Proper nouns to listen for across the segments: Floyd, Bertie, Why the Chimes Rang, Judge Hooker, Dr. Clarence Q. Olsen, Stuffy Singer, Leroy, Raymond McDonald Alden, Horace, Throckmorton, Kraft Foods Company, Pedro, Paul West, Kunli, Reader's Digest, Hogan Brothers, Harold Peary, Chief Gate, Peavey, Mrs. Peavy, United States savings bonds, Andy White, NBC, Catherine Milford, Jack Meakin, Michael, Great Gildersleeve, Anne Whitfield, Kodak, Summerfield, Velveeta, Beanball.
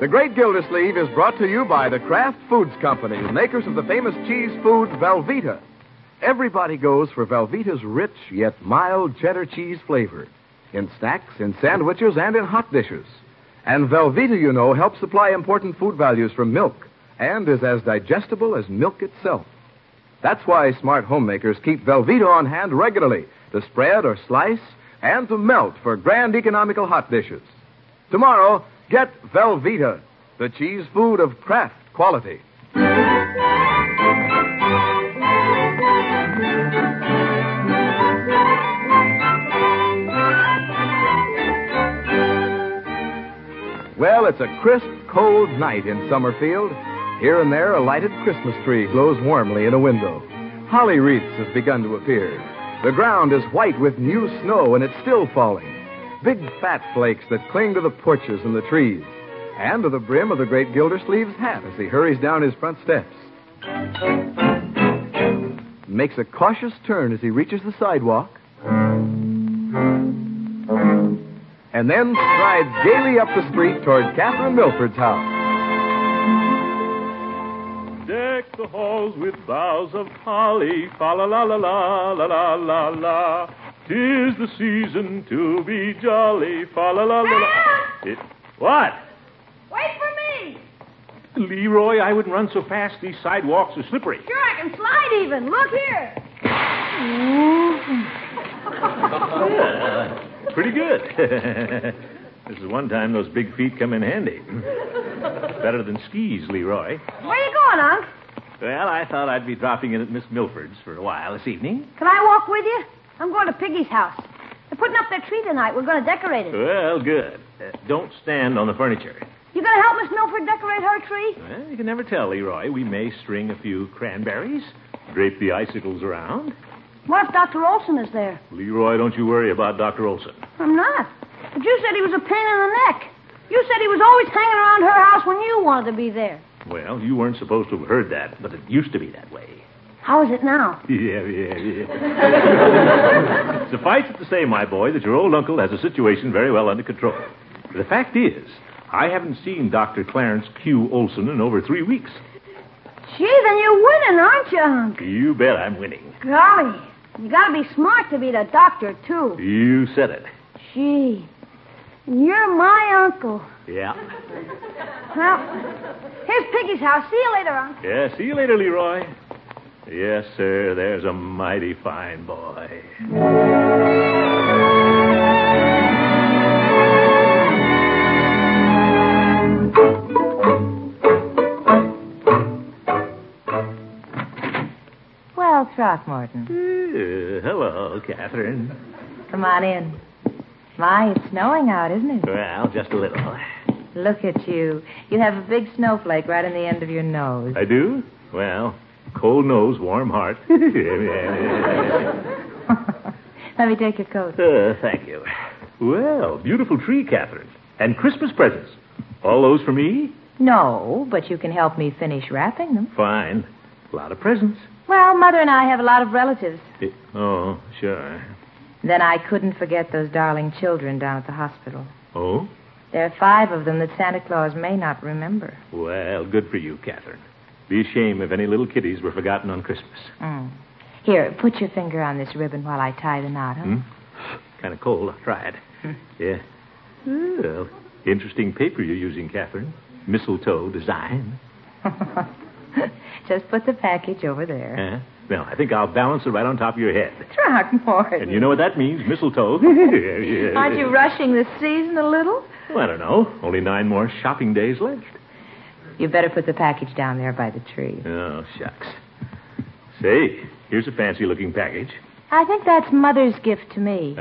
The Great Gildersleeve is brought to you by the Kraft Foods Company, makers of the famous cheese food Velveeta. Everybody goes for Velveeta's rich yet mild cheddar cheese flavor in snacks, in sandwiches, and in hot dishes. And Velveeta, you know, helps supply important food values from milk and is as digestible as milk itself. That's why smart homemakers keep Velveeta on hand regularly to spread or slice and to melt for grand economical hot dishes. Tomorrow, get Velveeta, the cheese food of Kraft quality. Well, it's a crisp, cold night in Summerfield. Here and there, a lighted Christmas tree glows warmly in a window. Holly wreaths have begun to appear. The ground is white with new snow, and it's still falling. Big fat flakes that cling to the porches and the trees, and to the brim of the Great Gildersleeve's hat as he hurries down his front steps. Makes a cautious turn as he reaches the sidewalk, and then strides gaily up the street toward Catherine Milford's house. Deck the halls with boughs of holly, fa la la la la la la la. Tis the season to be jolly, fa-la-la-la-la. What? Wait for me! Leroy, I wouldn't run so fast. These sidewalks are slippery. Sure, I can slide even. Look here. Yeah, pretty good. This is one time those big feet come in handy. Better than skis, Leroy. Where you going, Unc? Well, I thought I'd be dropping in at Miss Milford's for a while this evening. Can I walk with you? I'm going to Piggy's house. They're putting up their tree tonight. We're going to decorate it. Well, good. Don't stand on the furniture. You going to help Miss Milford decorate her tree? Well, you can never tell, Leroy. We may string a few cranberries, drape the icicles around. What if Dr. Olsen is there? Leroy, don't you worry about Dr. Olsen. I'm not. But you said he was a pain in the neck. You said he was always hanging around her house when you wanted to be there. Well, you weren't supposed to have heard that, but it used to be that way. How is it now? Yeah. Suffice it to say, my boy, that your old uncle has a situation very well under control. The fact is, I haven't seen Dr. Clarence Q. Olsen in over 3 weeks. Gee, then you're winning, aren't you, Unc? You bet I'm winning. Golly, you gotta be smart to beat a doctor, too. You said it. Gee, you're my uncle. Yeah. Well, here's Piggy's house. See you later, Unc. Yeah, see you later, Leroy. Yes, sir, there's a mighty fine boy. Well, Throckmorton. Hello, Catherine. Come on in. My, it's snowing out, isn't it? Well, just a little. Look at you. You have a big snowflake right in the end of your nose. I do? Well... cold nose, warm heart. Let me take your coat. Thank you. Well, beautiful tree, Catherine. And Christmas presents. All those for me? No, but you can help me finish wrapping them. Fine. A lot of presents. Well, Mother and I have a lot of relatives. Oh, sure. Then I couldn't forget those darling children down at the hospital. Oh? There are 5 of them that Santa Claus may not remember. Well, good for you, Catherine. Be a shame if any little kiddies were forgotten on Christmas. Mm. Here, put your finger on this ribbon while I tie the knot, huh? Kind of cold. I'll try it. Yeah. Well, interesting paper you're using, Catherine. Mistletoe design. Just put the package over there. Huh? Well, I think I'll balance it right on top of your head. Throckmorton. And you know what that means, mistletoe. Aren't you rushing the season a little? Well, I don't know. Only 9 more shopping days left. You better put the package down there by the tree. Oh, shucks. Say, here's a fancy-looking package. I think that's Mother's gift to me.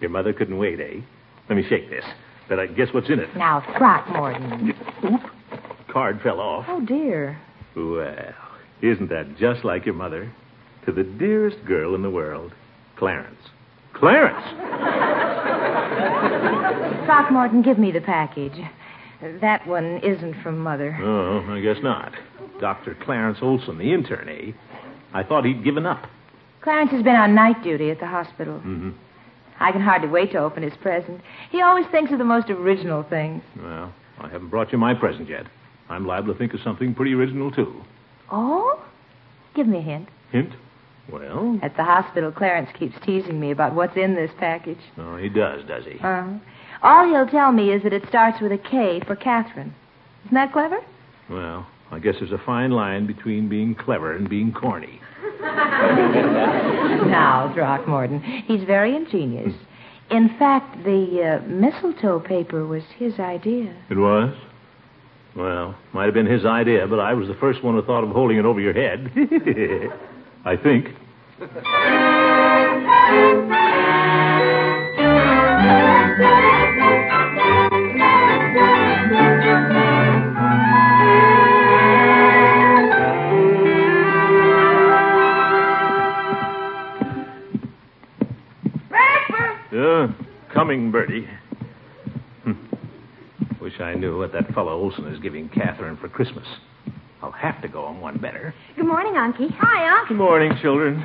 Your mother couldn't wait, eh? Let me shake this. Then I guess what's in it. Now, Throckmorton. Oop. Card fell off. Oh, dear. Well, isn't that just like your mother? To the dearest girl in the world, Clarence. Clarence! Throckmorton, give me the package. That one isn't from Mother. Oh, I guess not. Dr. Clarence Olsen, the intern, eh? I thought he'd given up. Clarence has been on night duty at the hospital. Mm-hmm. I can hardly wait to open his present. He always thinks of the most original things. Well, I haven't brought you my present yet. I'm liable to think of something pretty original, too. Oh? Give me a hint. Hint? Well? At the hospital, Clarence keeps teasing me about what's in this package. Oh, he does he? Uh-huh. All he'll tell me is that it starts with a K for Catherine. Isn't that clever? Well, I guess there's a fine line between being clever and being corny. Now, Throckmorton, he's very ingenious. In fact, the mistletoe paper was his idea. It was? Well, might have been his idea, but I was the first one who thought of holding it over your head. I think. Coming, Bertie. Wish I knew what that fellow Olsen is giving Catherine for Christmas. I'll have to go on one better. Good morning, Unky. Hi, Unc. Good morning, children.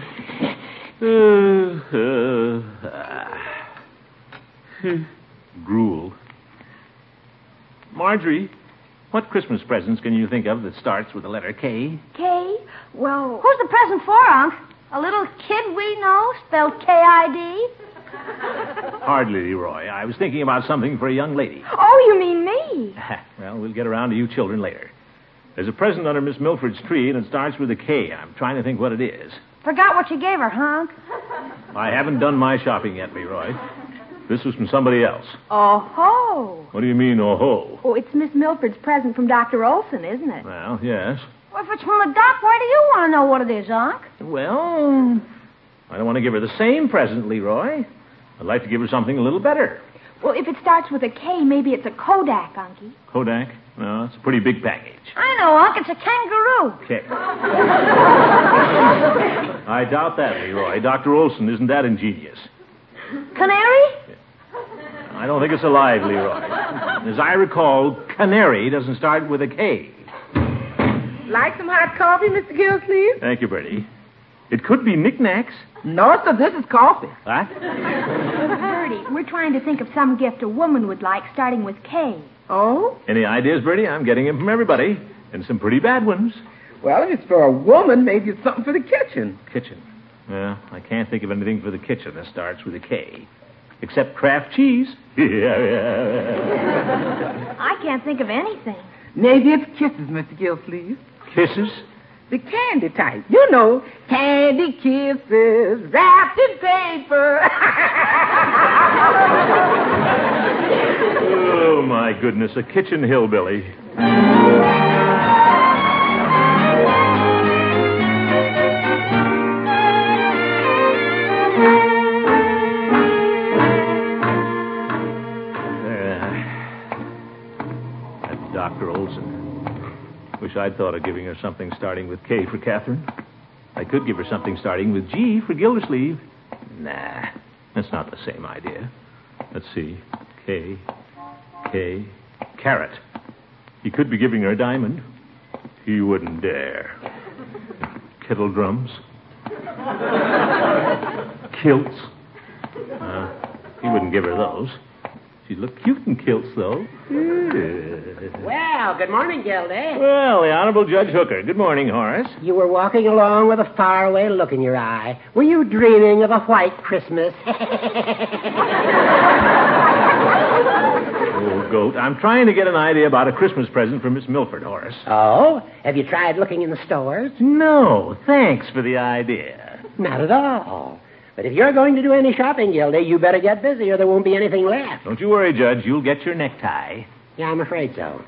Gruel. Marjorie, what Christmas presents can you think of that starts with the letter K? K? Well, who's the present for, Unc? A little kid we know, spelled K-I-D? Hardly, Leroy. I was thinking about something for a young lady. Oh, you mean me? Well, we'll get around to you children later. There's a present under Miss Milford's tree, and it starts with a K. I'm trying to think what it is. Forgot what you gave her, Honk. I haven't done my shopping yet, Leroy. This was from somebody else. Oh-ho. What do you mean, oh-ho? Oh, it's Miss Milford's present from Dr. Olsen, isn't it? Well, yes. Well, if it's from the doc, why do you want to know what it is, Honk? Well, I don't want to give her the same present, Leroy. I'd like to give her something a little better. Well, if it starts with a K, maybe it's a Kodak, Unky. Kodak? No, it's a pretty big package. I know, Unc. It's a kangaroo. K. I doubt that, Leroy. Dr. Olsen isn't that ingenious. Canary? I don't think it's alive, Leroy. As I recall, canary doesn't start with a K. Like some hot coffee, Mr. Gildersleeve? Thank you, Bertie. It could be knickknacks. No, sir, this is coffee. What? Bertie, we're trying to think of some gift a woman would like starting with K. Oh? Any ideas, Bertie? I'm getting them from everybody. And some pretty bad ones. Well, if it's for a woman, maybe it's something for the kitchen. Kitchen? Well, I can't think of anything for the kitchen that starts with a K. Except Kraft cheese. I can't think of anything. Maybe it's kisses, Mr. Gildersleeve. Kisses? The candy type. You know, candy kisses wrapped in paper. Oh, my goodness, a kitchen hillbilly. That's Dr. Olsen. Wish I'd thought of giving her something starting with K for Catherine. I could give her something starting with G for Gildersleeve. Nah, that's not the same idea. Let's see. K. Carrot. He could be giving her a diamond. He wouldn't dare. Kettle drums. Kilts. He wouldn't give her those. She'd look cute in kilts, though. Yeah. Well, good morning, Gildy. Well, the Honorable Judge Hooker. Good morning, Horace. You were walking along with a faraway look in your eye. Were you dreaming of a white Christmas? Oh, goat. I'm trying to get an idea about a Christmas present for Miss Milford, Horace. Oh? Have you tried looking in the stores? No. Thanks for the idea. Not at all. But if you're going to do any shopping, Gildy, you better get busy or there won't be anything left. Don't you worry, Judge. You'll get your necktie. Yeah, I'm afraid so.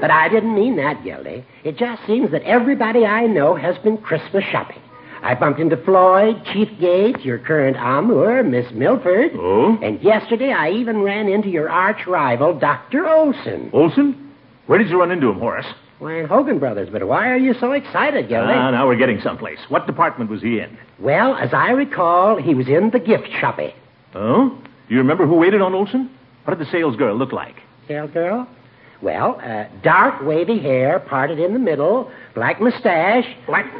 But I didn't mean that, Gildy. It just seems that everybody I know has been Christmas shopping. I bumped into Floyd, Chief Gate, your current amour, Miss Milford. Oh? And yesterday I even ran into your arch rival, Dr. Olsen. Olsen? Where did you run into him, Horace? Why, in Hogan Brothers, but why are you so excited, Gildy? Now we're getting someplace. What department was he in? Well, as I recall, he was in the gift shoppy. Oh? Do you remember who waited on Olsen? What did the sales girl look like? Sales girl? Well, dark, wavy hair, parted in the middle, black mustache. Black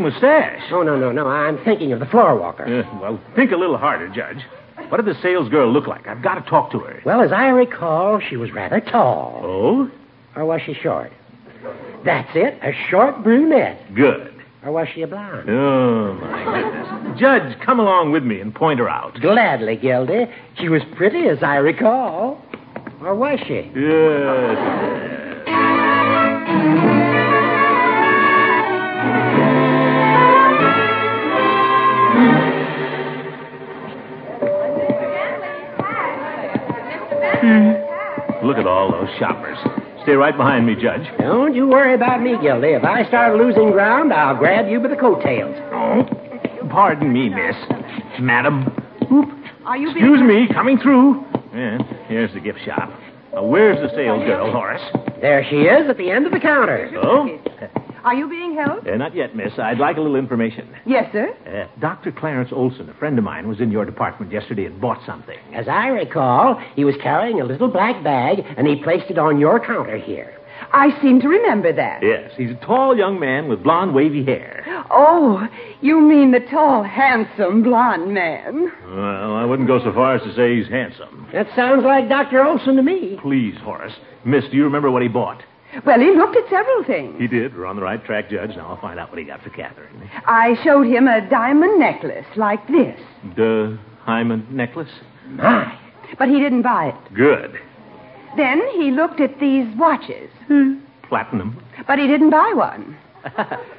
mustache? Oh, no. I'm thinking of the floor walker. Well, think a little harder, Judge. What did the sales girl look like? I've got to talk to her. Well, as I recall, she was rather tall. Oh? Or was she short? That's it, a short brunette. Good. Or was she a blonde? Oh, my goodness. Judge, come along with me and point her out. Gladly, Gildy. She was pretty, as I recall. Or was she? Yes. Look at all those shoppers. Stay right behind me, Judge. Don't you worry about me, Gildy. If I start losing ground, I'll grab you by the coattails. Oh, pardon me, miss. Madam. Oop. Are you Excuse me, coming through. Yeah, here's the gift shop. Now, where's the sales girl, Horace? There she is at the end of the counter. Oh? Are you being helped? Not yet, miss. I'd like a little information. Yes, sir? Dr. Clarence Olsen, a friend of mine, was in your department yesterday and bought something. As I recall, he was carrying a little black bag, and he placed it on your counter here. I seem to remember that. Yes, he's a tall young man with blonde, wavy hair. Oh, you mean the tall, handsome, blonde man. Well, I wouldn't go so far as to say he's handsome. That sounds like Dr. Olsen to me. Please, Horace. Miss, do you remember what he bought? Well, he looked at several things. He did. We're on the right track, Judge. Now I'll find out what he got for Catherine. I showed him a diamond necklace like this. The diamond necklace? My. But he didn't buy it. Good. Then he looked at these watches. Platinum. But he didn't buy one.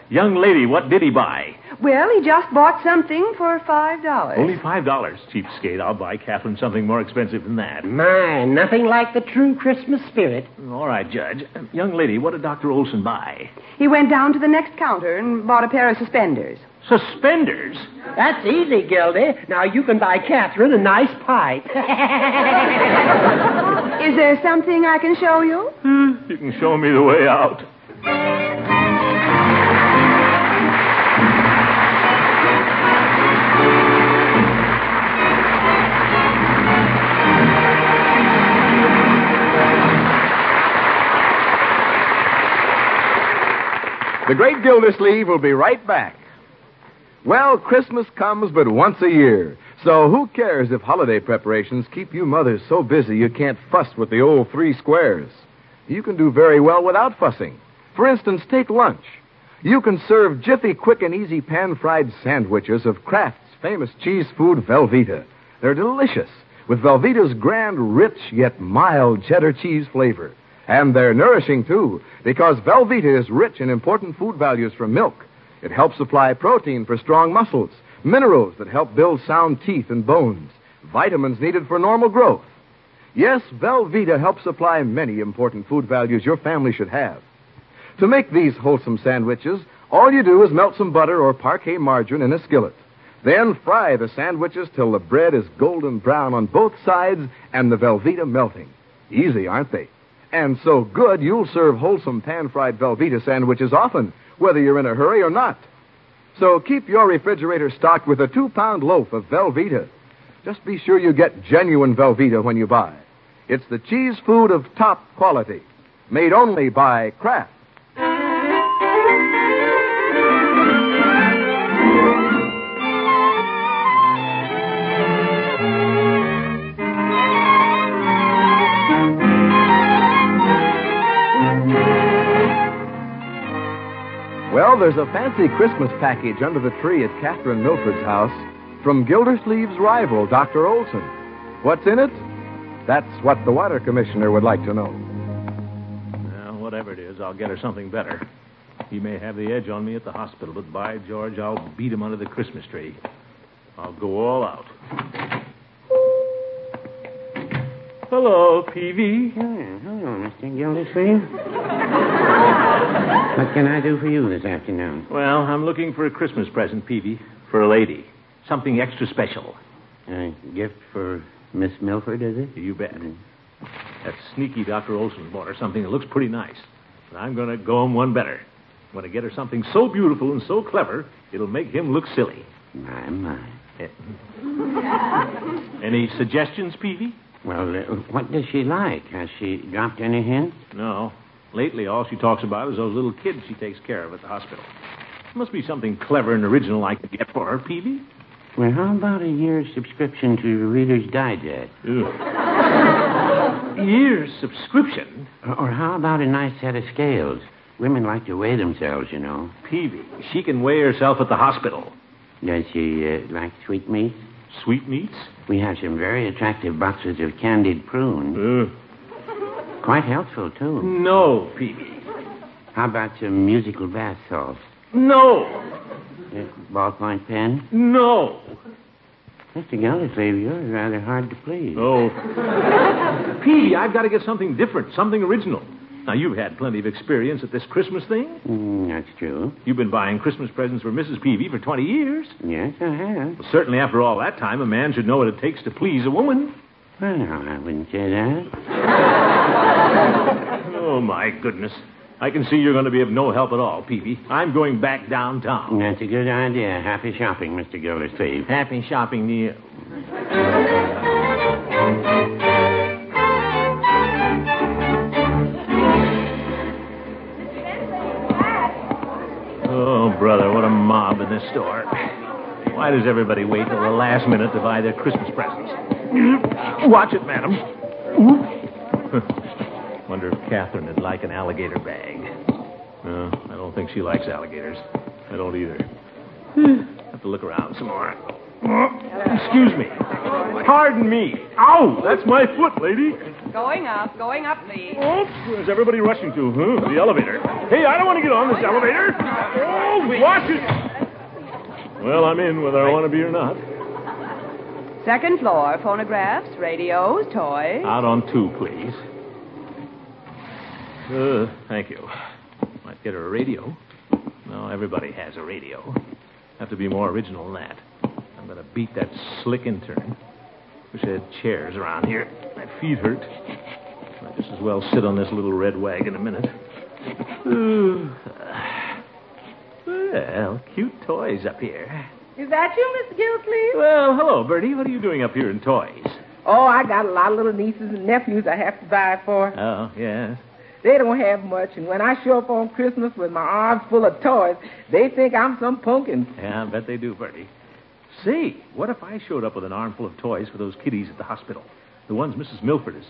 Young lady, what did he buy? Well, he just bought something for $5. Only $5, cheapskate. I'll buy Catherine something more expensive than that. My, nothing like the true Christmas spirit. All right, Judge. Young lady, what did Dr. Olsen buy? He went down to the next counter and bought a pair of suspenders. Suspenders? That's easy, Gildy. Now you can buy Catherine a nice pipe. Is there something I can show you? You can show me the way out. The Great Gildersleeve will be right back. Well, Christmas comes but once a year, so who cares if holiday preparations keep you mothers so busy you can't fuss with the old three squares? You can do very well without fussing. For instance, take lunch. You can serve jiffy, quick, and easy pan-fried sandwiches of Kraft's famous cheese food, Velveeta. They're delicious, with Velveeta's grand, rich, yet mild cheddar cheese flavor. And they're nourishing, too, because Velveeta is rich in important food values from milk. It helps supply protein for strong muscles, minerals that help build sound teeth and bones, vitamins needed for normal growth. Yes, Velveeta helps supply many important food values your family should have. To make these wholesome sandwiches, all you do is melt some butter or parquet margarine in a skillet. Then fry the sandwiches till the bread is golden brown on both sides and the Velveeta melting. Easy, aren't they? And so good, you'll serve wholesome pan-fried Velveeta sandwiches often, whether you're in a hurry or not. So keep your refrigerator stocked with a 2-pound loaf of Velveeta. Just be sure you get genuine Velveeta when you buy. It's the cheese food of top quality. Made only by Kraft. Well, there's a fancy Christmas package under the tree at Catherine Milford's house from Gildersleeve's rival, Dr. Olsen. What's in it? That's what the water commissioner would like to know. Well, whatever it is, I'll get her something better. He may have the edge on me at the hospital, but by George, I'll beat him under the Christmas tree. I'll go all out. Hello, Peavy. Hello, Mr. Gildersleeve. What can I do for you this afternoon? Well, I'm looking for a Christmas present, Peavy, for a lady. Something extra special. A gift for Miss Milford, is it? You bet. That sneaky Dr. Olsen bought her something that looks pretty nice. And I'm going to go him one better. I'm going to get her something so beautiful and so clever, it'll make him look silly. My. Any suggestions, Peavy? Well, what does she like? Has she dropped any hints? No. Lately, all she talks about is those little kids she takes care of at the hospital. Must be something clever and original I could get for her, Peavy. Well, how about a year's subscription to Reader's Digest? Year's subscription? Or how about a nice set of scales? Women like to weigh themselves, you know. Peavy, she can weigh herself at the hospital. Does she like sweetmeats? Sweetmeats? We have some very attractive boxes of candied prunes. Quite helpful, too. No, Peavy. How about some musical bath salts? No. A ballpoint pen? No. Mr. Gildersleeve, you're rather hard to please. Oh. Peavy, I've got to get something different, something original. Now, you've had plenty of experience at this Christmas thing. That's true. You've been buying Christmas presents for Mrs. Peavy for 20 years. Yes, I have. Well, certainly after all that time, a man should know what it takes to please a woman. Well, no, I wouldn't say that. Oh, my goodness. I can see you're going to be of no help at all, Peavy. I'm going back downtown. That's a good idea. Happy shopping, Mr. Gildersleeve. Happy shopping to you. Oh, brother, what a mob in this store. Why does everybody wait till the last minute to buy their Christmas presents? Watch it, madam. Wonder if Catherine would like an alligator bag. No, I don't think she likes alligators. I don't either. Have to look around some more. Excuse me. Pardon me. Ow, that's my foot, lady. Going up, please. Oops, where's everybody rushing to? Huh? The elevator. Hey, I don't want to get on this elevator. Oh, watch it. Well, I'm in whether I want to be or not. Second floor, phonographs, radios, toys. Out on two, please. Thank you. Might get her a radio. No, everybody has a radio. Have to be more original than that. I'm going to beat that slick intern. Wish I had chairs around here. My feet hurt. Might just as well sit on this little red wagon a minute. Well, cute toys up here. Is that you, Mr. Gildersleeve? Well, hello, Bertie. What are you doing up here in toys? Oh, I got a lot of little nieces and nephews I have to buy for. Oh, yes. They don't have much, and when I show up on Christmas with my arms full of toys, they think I'm some pumpkin. Yeah, I bet they do, Bertie. Say, what if I showed up with an armful of toys for those kiddies at the hospital? The ones Miss Milford is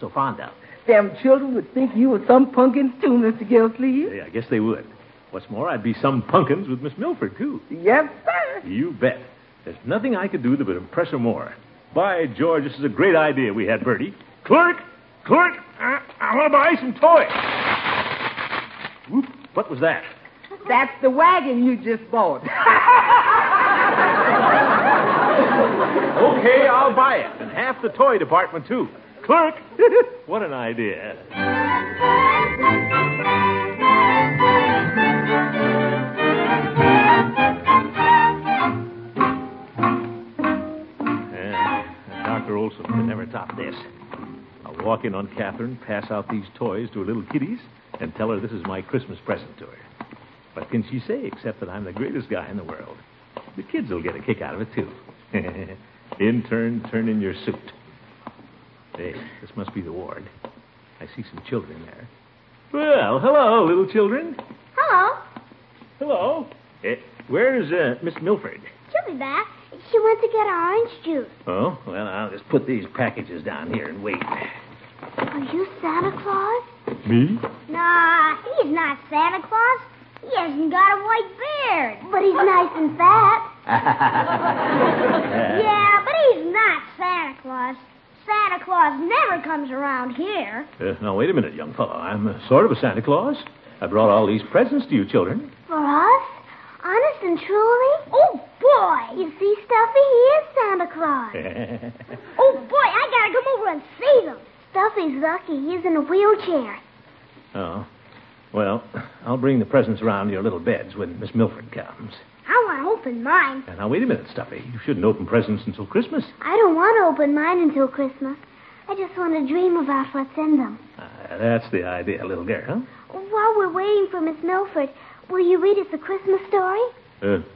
so fond of. Them children would think you were some pumpkins, too, Mr. Gildersleeve. Yeah, I guess they would. What's more, I'd be some punkins with Miss Milford, too. Yes, sir. You bet. There's nothing I could do that would impress her more. By George, this is a great idea we had, Bertie. Clerk, I want to buy some toys. Whoop, what was that? That's the wagon you just bought. Okay, I'll buy it. And half the toy department, too. Clerk, what an idea. Olson can never top this. I'll walk in on Catherine, pass out these toys to her little kiddies, and tell her this is my Christmas present to her. What can she say except that I'm the greatest guy in the world? The kids will get a kick out of it, too. Intern, turn in your suit. Hey, this must be the ward. I see some children there. Well, hello, little children. Hello. Hello. Where's Miss Milford? She'll be back. She went to get our orange juice. Oh, well, I'll just put these packages down here and wait. Are you Santa Claus? Me? Nah, he's not Santa Claus. He hasn't got a white beard. But he's nice and fat. Yeah, but he's not Santa Claus. Santa Claus never comes around here. Now, wait a minute, young fellow. I'm sort of a Santa Claus. I brought all these presents to you children. For us? Honest and truly? Oh, boy. You see, Stuffy, he is Santa Claus. Oh, boy, I gotta come over and see them. Stuffy's lucky. He's in a wheelchair. Oh. Well, I'll bring the presents around to your little beds when Miss Milford comes. I want to open mine. Now, wait a minute, Stuffy. You shouldn't open presents until Christmas. I don't want to open mine until Christmas. I just want to dream about what's in them. That's the idea, little girl. While we're waiting for Miss Milford, will you read us a Christmas story?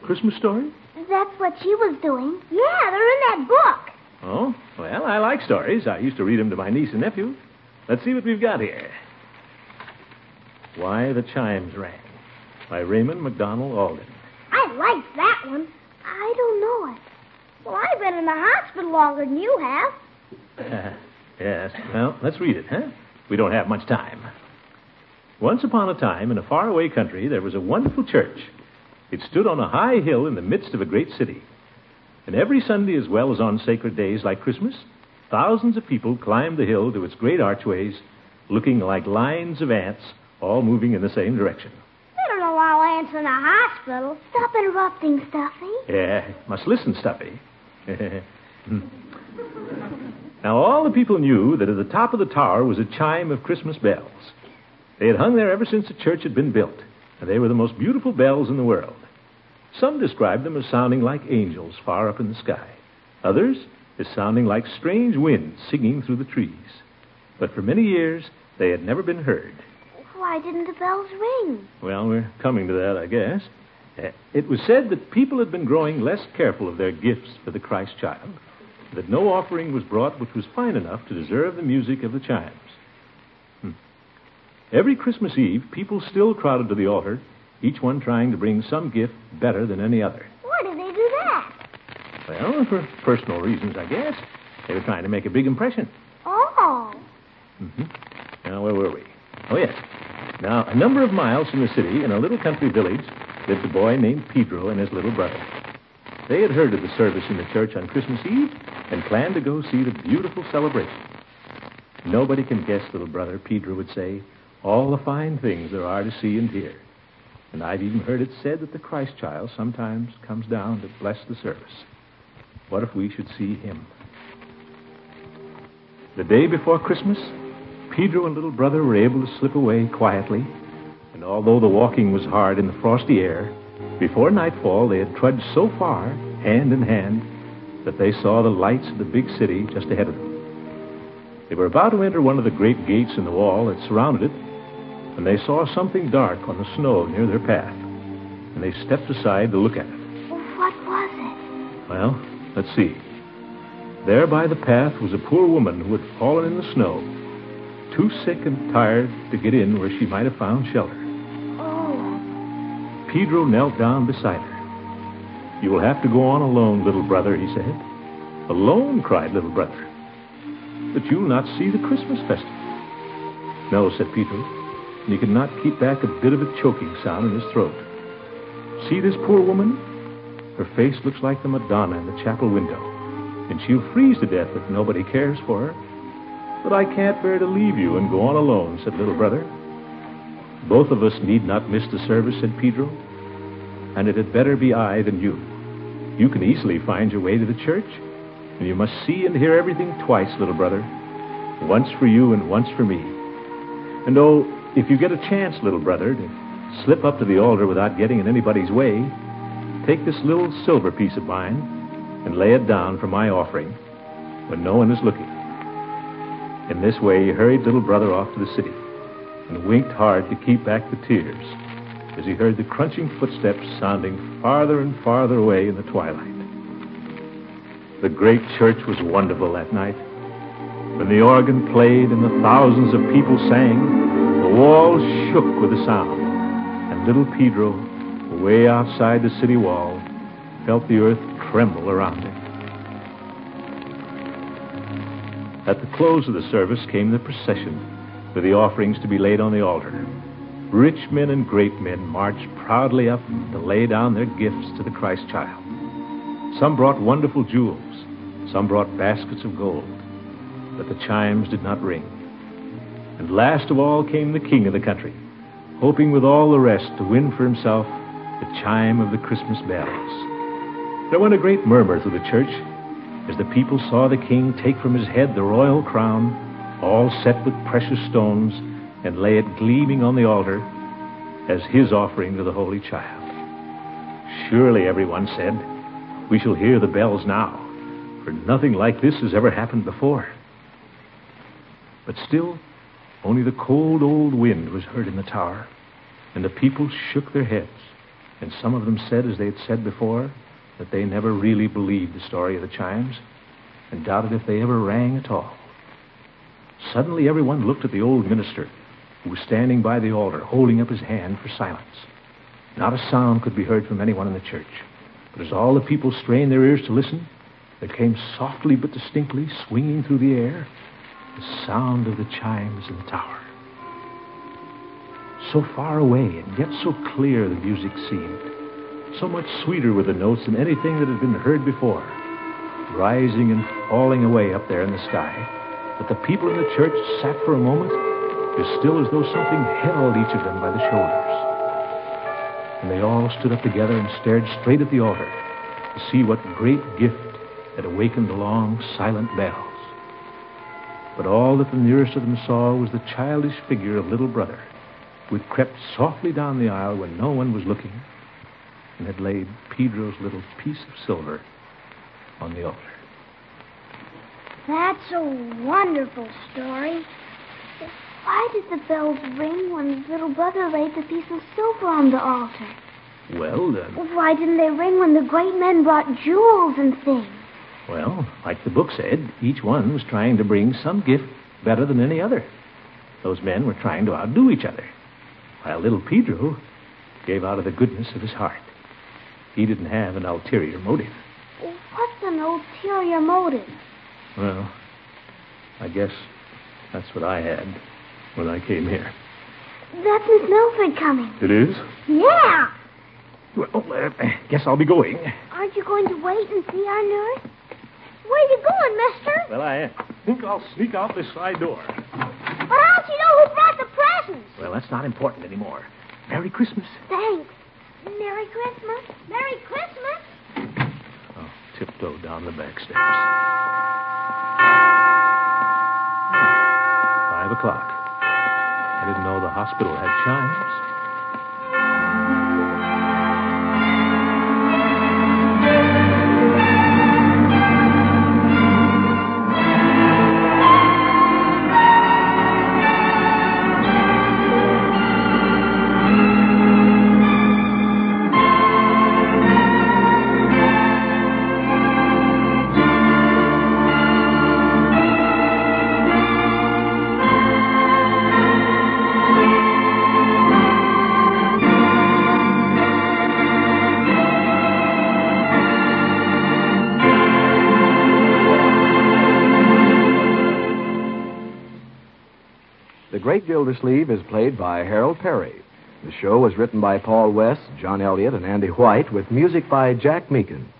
Christmas story? That's what she was doing. Yeah, they're in that book. Oh, well, I like stories. I used to read them to my niece and nephew. Let's see what we've got here. Why the Chimes Rang by Raymond McDonald Alden. I like that one. I don't know it. Well, I've been in the hospital longer than you have. Yes. Well, let's read it, huh? We don't have much time. Once upon a time, in a faraway country, there was a wonderful church. It stood on a high hill in the midst of a great city. And every Sunday, as well as on sacred days like Christmas, thousands of people climbed the hill to its great archways, looking like lines of ants, all moving in the same direction. They don't allow ants in a hospital. Stop interrupting, Stuffy. Yeah, must listen, Stuffy. Now, all the people knew that at the top of the tower was a chime of Christmas bells. They had hung there ever since the church had been built, and they were the most beautiful bells in the world. Some described them as sounding like angels far up in the sky. Others as sounding like strange winds singing through the trees. But for many years, they had never been heard. Why didn't the bells ring? Well, we're coming to that, I guess. It was said that people had been growing less careful of their gifts for the Christ child, that no offering was brought which was fine enough to deserve the music of the chimes. Every Christmas Eve, people still crowded to the altar, each one trying to bring some gift better than any other. Why did they do that? Well, for personal reasons, I guess. They were trying to make a big impression. Oh. Mm-hmm. Now, where were we? Oh, yes. Now, a number of miles from the city, in a little country village, lived a boy named Pedro and his little brother. They had heard of the service in the church on Christmas Eve and planned to go see the beautiful celebration. Nobody can guess, little brother, Pedro would say, all the fine things there are to see and hear. And I've even heard it said that the Christ child sometimes comes down to bless the service. What if we should see him? The day before Christmas, Pedro and little brother were able to slip away quietly, and although the walking was hard in the frosty air, before nightfall they had trudged so far, hand in hand, that they saw the lights of the big city just ahead of them. They were about to enter one of the great gates in the wall that surrounded it, when they saw something dark on the snow near their path, and they stepped aside to look at it. What was it? Well, let's see. There by the path was a poor woman who had fallen in the snow, too sick and tired to get in where she might have found shelter. Oh. Pedro knelt down beside her. You will have to go on alone, little brother, he said. Alone, cried little brother. But you'll not see the Christmas festival. No, said Pedro, and he could not keep back a bit of a choking sound in his throat. See this poor woman? Her face looks like the Madonna in the chapel window, and she'll freeze to death if nobody cares for her. But I can't bear to leave you and go on alone, said little brother. Both of us need not miss the service, said Pedro, and it had better be I than you. You can easily find your way to the church, and you must see and hear everything twice, little brother, once for you and once for me. And oh, if you get a chance, little brother, to slip up to the altar without getting in anybody's way, take this little silver piece of mine and lay it down for my offering when no one is looking. In this way, he hurried little brother off to the city and winked hard to keep back the tears as he heard the crunching footsteps sounding farther and farther away in the twilight. The great church was wonderful that night. When the organ played and the thousands of people sang, the walls shook with the sound, and little Pedro, way outside the city wall, felt the earth tremble around him. At the close of the service came the procession with the offerings to be laid on the altar. Rich men and great men marched proudly up to lay down their gifts to the Christ child. Some brought wonderful jewels. Some brought baskets of gold. But the chimes did not ring. And last of all came the king of the country, hoping with all the rest to win for himself the chime of the Christmas bells. There went a great murmur through the church as the people saw the king take from his head the royal crown, all set with precious stones, and lay it gleaming on the altar as his offering to the Holy Child. Surely, everyone said, we shall hear the bells now, for nothing like this has ever happened before. But still, only the cold old wind was heard in the tower, and the people shook their heads, and some of them said, as they had said before, that they never really believed the story of the chimes, and doubted if they ever rang at all. Suddenly, everyone looked at the old minister, who was standing by the altar, holding up his hand for silence. Not a sound could be heard from anyone in the church, but as all the people strained their ears to listen, there came softly but distinctly, swinging through the air, the sound of the chimes in the tower. So far away, and yet so clear the music seemed, so much sweeter were the notes than anything that had been heard before, rising and falling away up there in the sky. But the people in the church sat for a moment as still as though something held each of them by the shoulders. And they all stood up together and stared straight at the altar to see what great gift had awakened the long, silent bells. But all that the nearest of them saw was the childish figure of little brother, who had crept softly down the aisle when no one was looking, and had laid Pedro's little piece of silver on the altar. That's a wonderful story. Why did the bells ring when little brother laid the piece of silver on the altar? Well, then... Why didn't they ring when the great men brought jewels and things? Well, like the book said, each one was trying to bring some gift better than any other. Those men were trying to outdo each other, while little Pedro gave out of the goodness of his heart. He didn't have an ulterior motive. What's an ulterior motive? Well, I guess that's what I had when I came here. That's Miss Milford coming. It is? Yeah. Well, I guess I'll be going. Aren't you going to wait and see our nurse? Where are you going, mister? Well, I think I'll sneak out this side door. But how do you know who brought the presents? Well, that's not important anymore. Merry Christmas. Thanks. Merry Christmas. Merry Christmas. I'll tiptoe down the back stairs. 5 o'clock. I didn't know the hospital had chimes. Great Gildersleeve is played by Harold Peary. The show was written by Paul West, John Elliott, and Andy White, with music by Jack Meakin.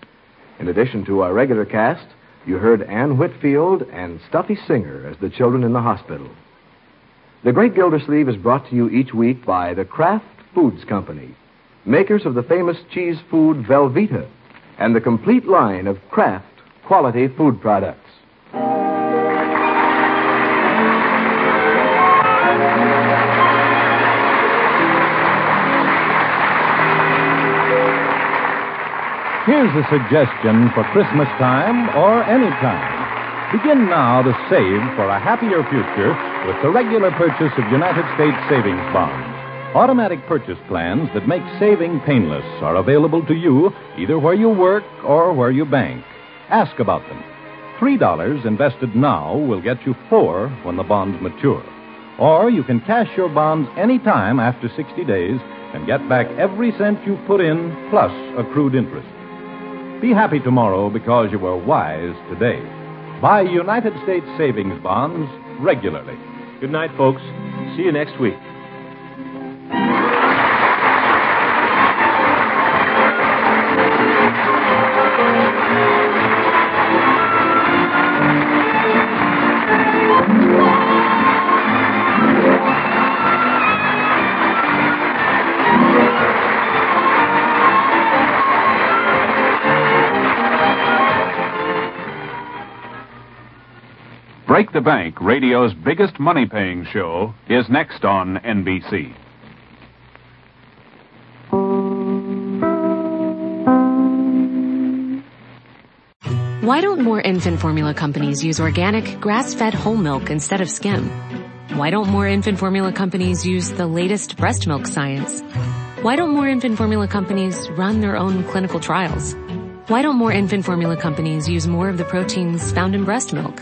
In addition to our regular cast, you heard Anne Whitfield and Stuffy Singer as the children in the hospital. The Great Gildersleeve is brought to you each week by the Kraft Foods Company, makers of the famous cheese food Velveeta, and the complete line of Kraft quality food products. Here's a suggestion for Christmas time or any time. Begin now to save for a happier future with the regular purchase of United States savings bonds. Automatic purchase plans that make saving painless are available to you either where you work or where you bank. Ask about them. $3 invested now will get you 4 when the bonds mature. Or you can cash your bonds any time after 60 days and get back every cent you put in plus accrued interest. Be happy tomorrow because you were wise today. Buy United States savings bonds regularly. Good night, folks. See you next week. Break the Bank, radio's biggest money-paying show, is next on NBC. Why don't more infant formula companies use organic, grass-fed whole milk instead of skim? Why don't more infant formula companies use the latest breast milk science? Why don't more infant formula companies run their own clinical trials? Why don't more infant formula companies use more of the proteins found in breast milk?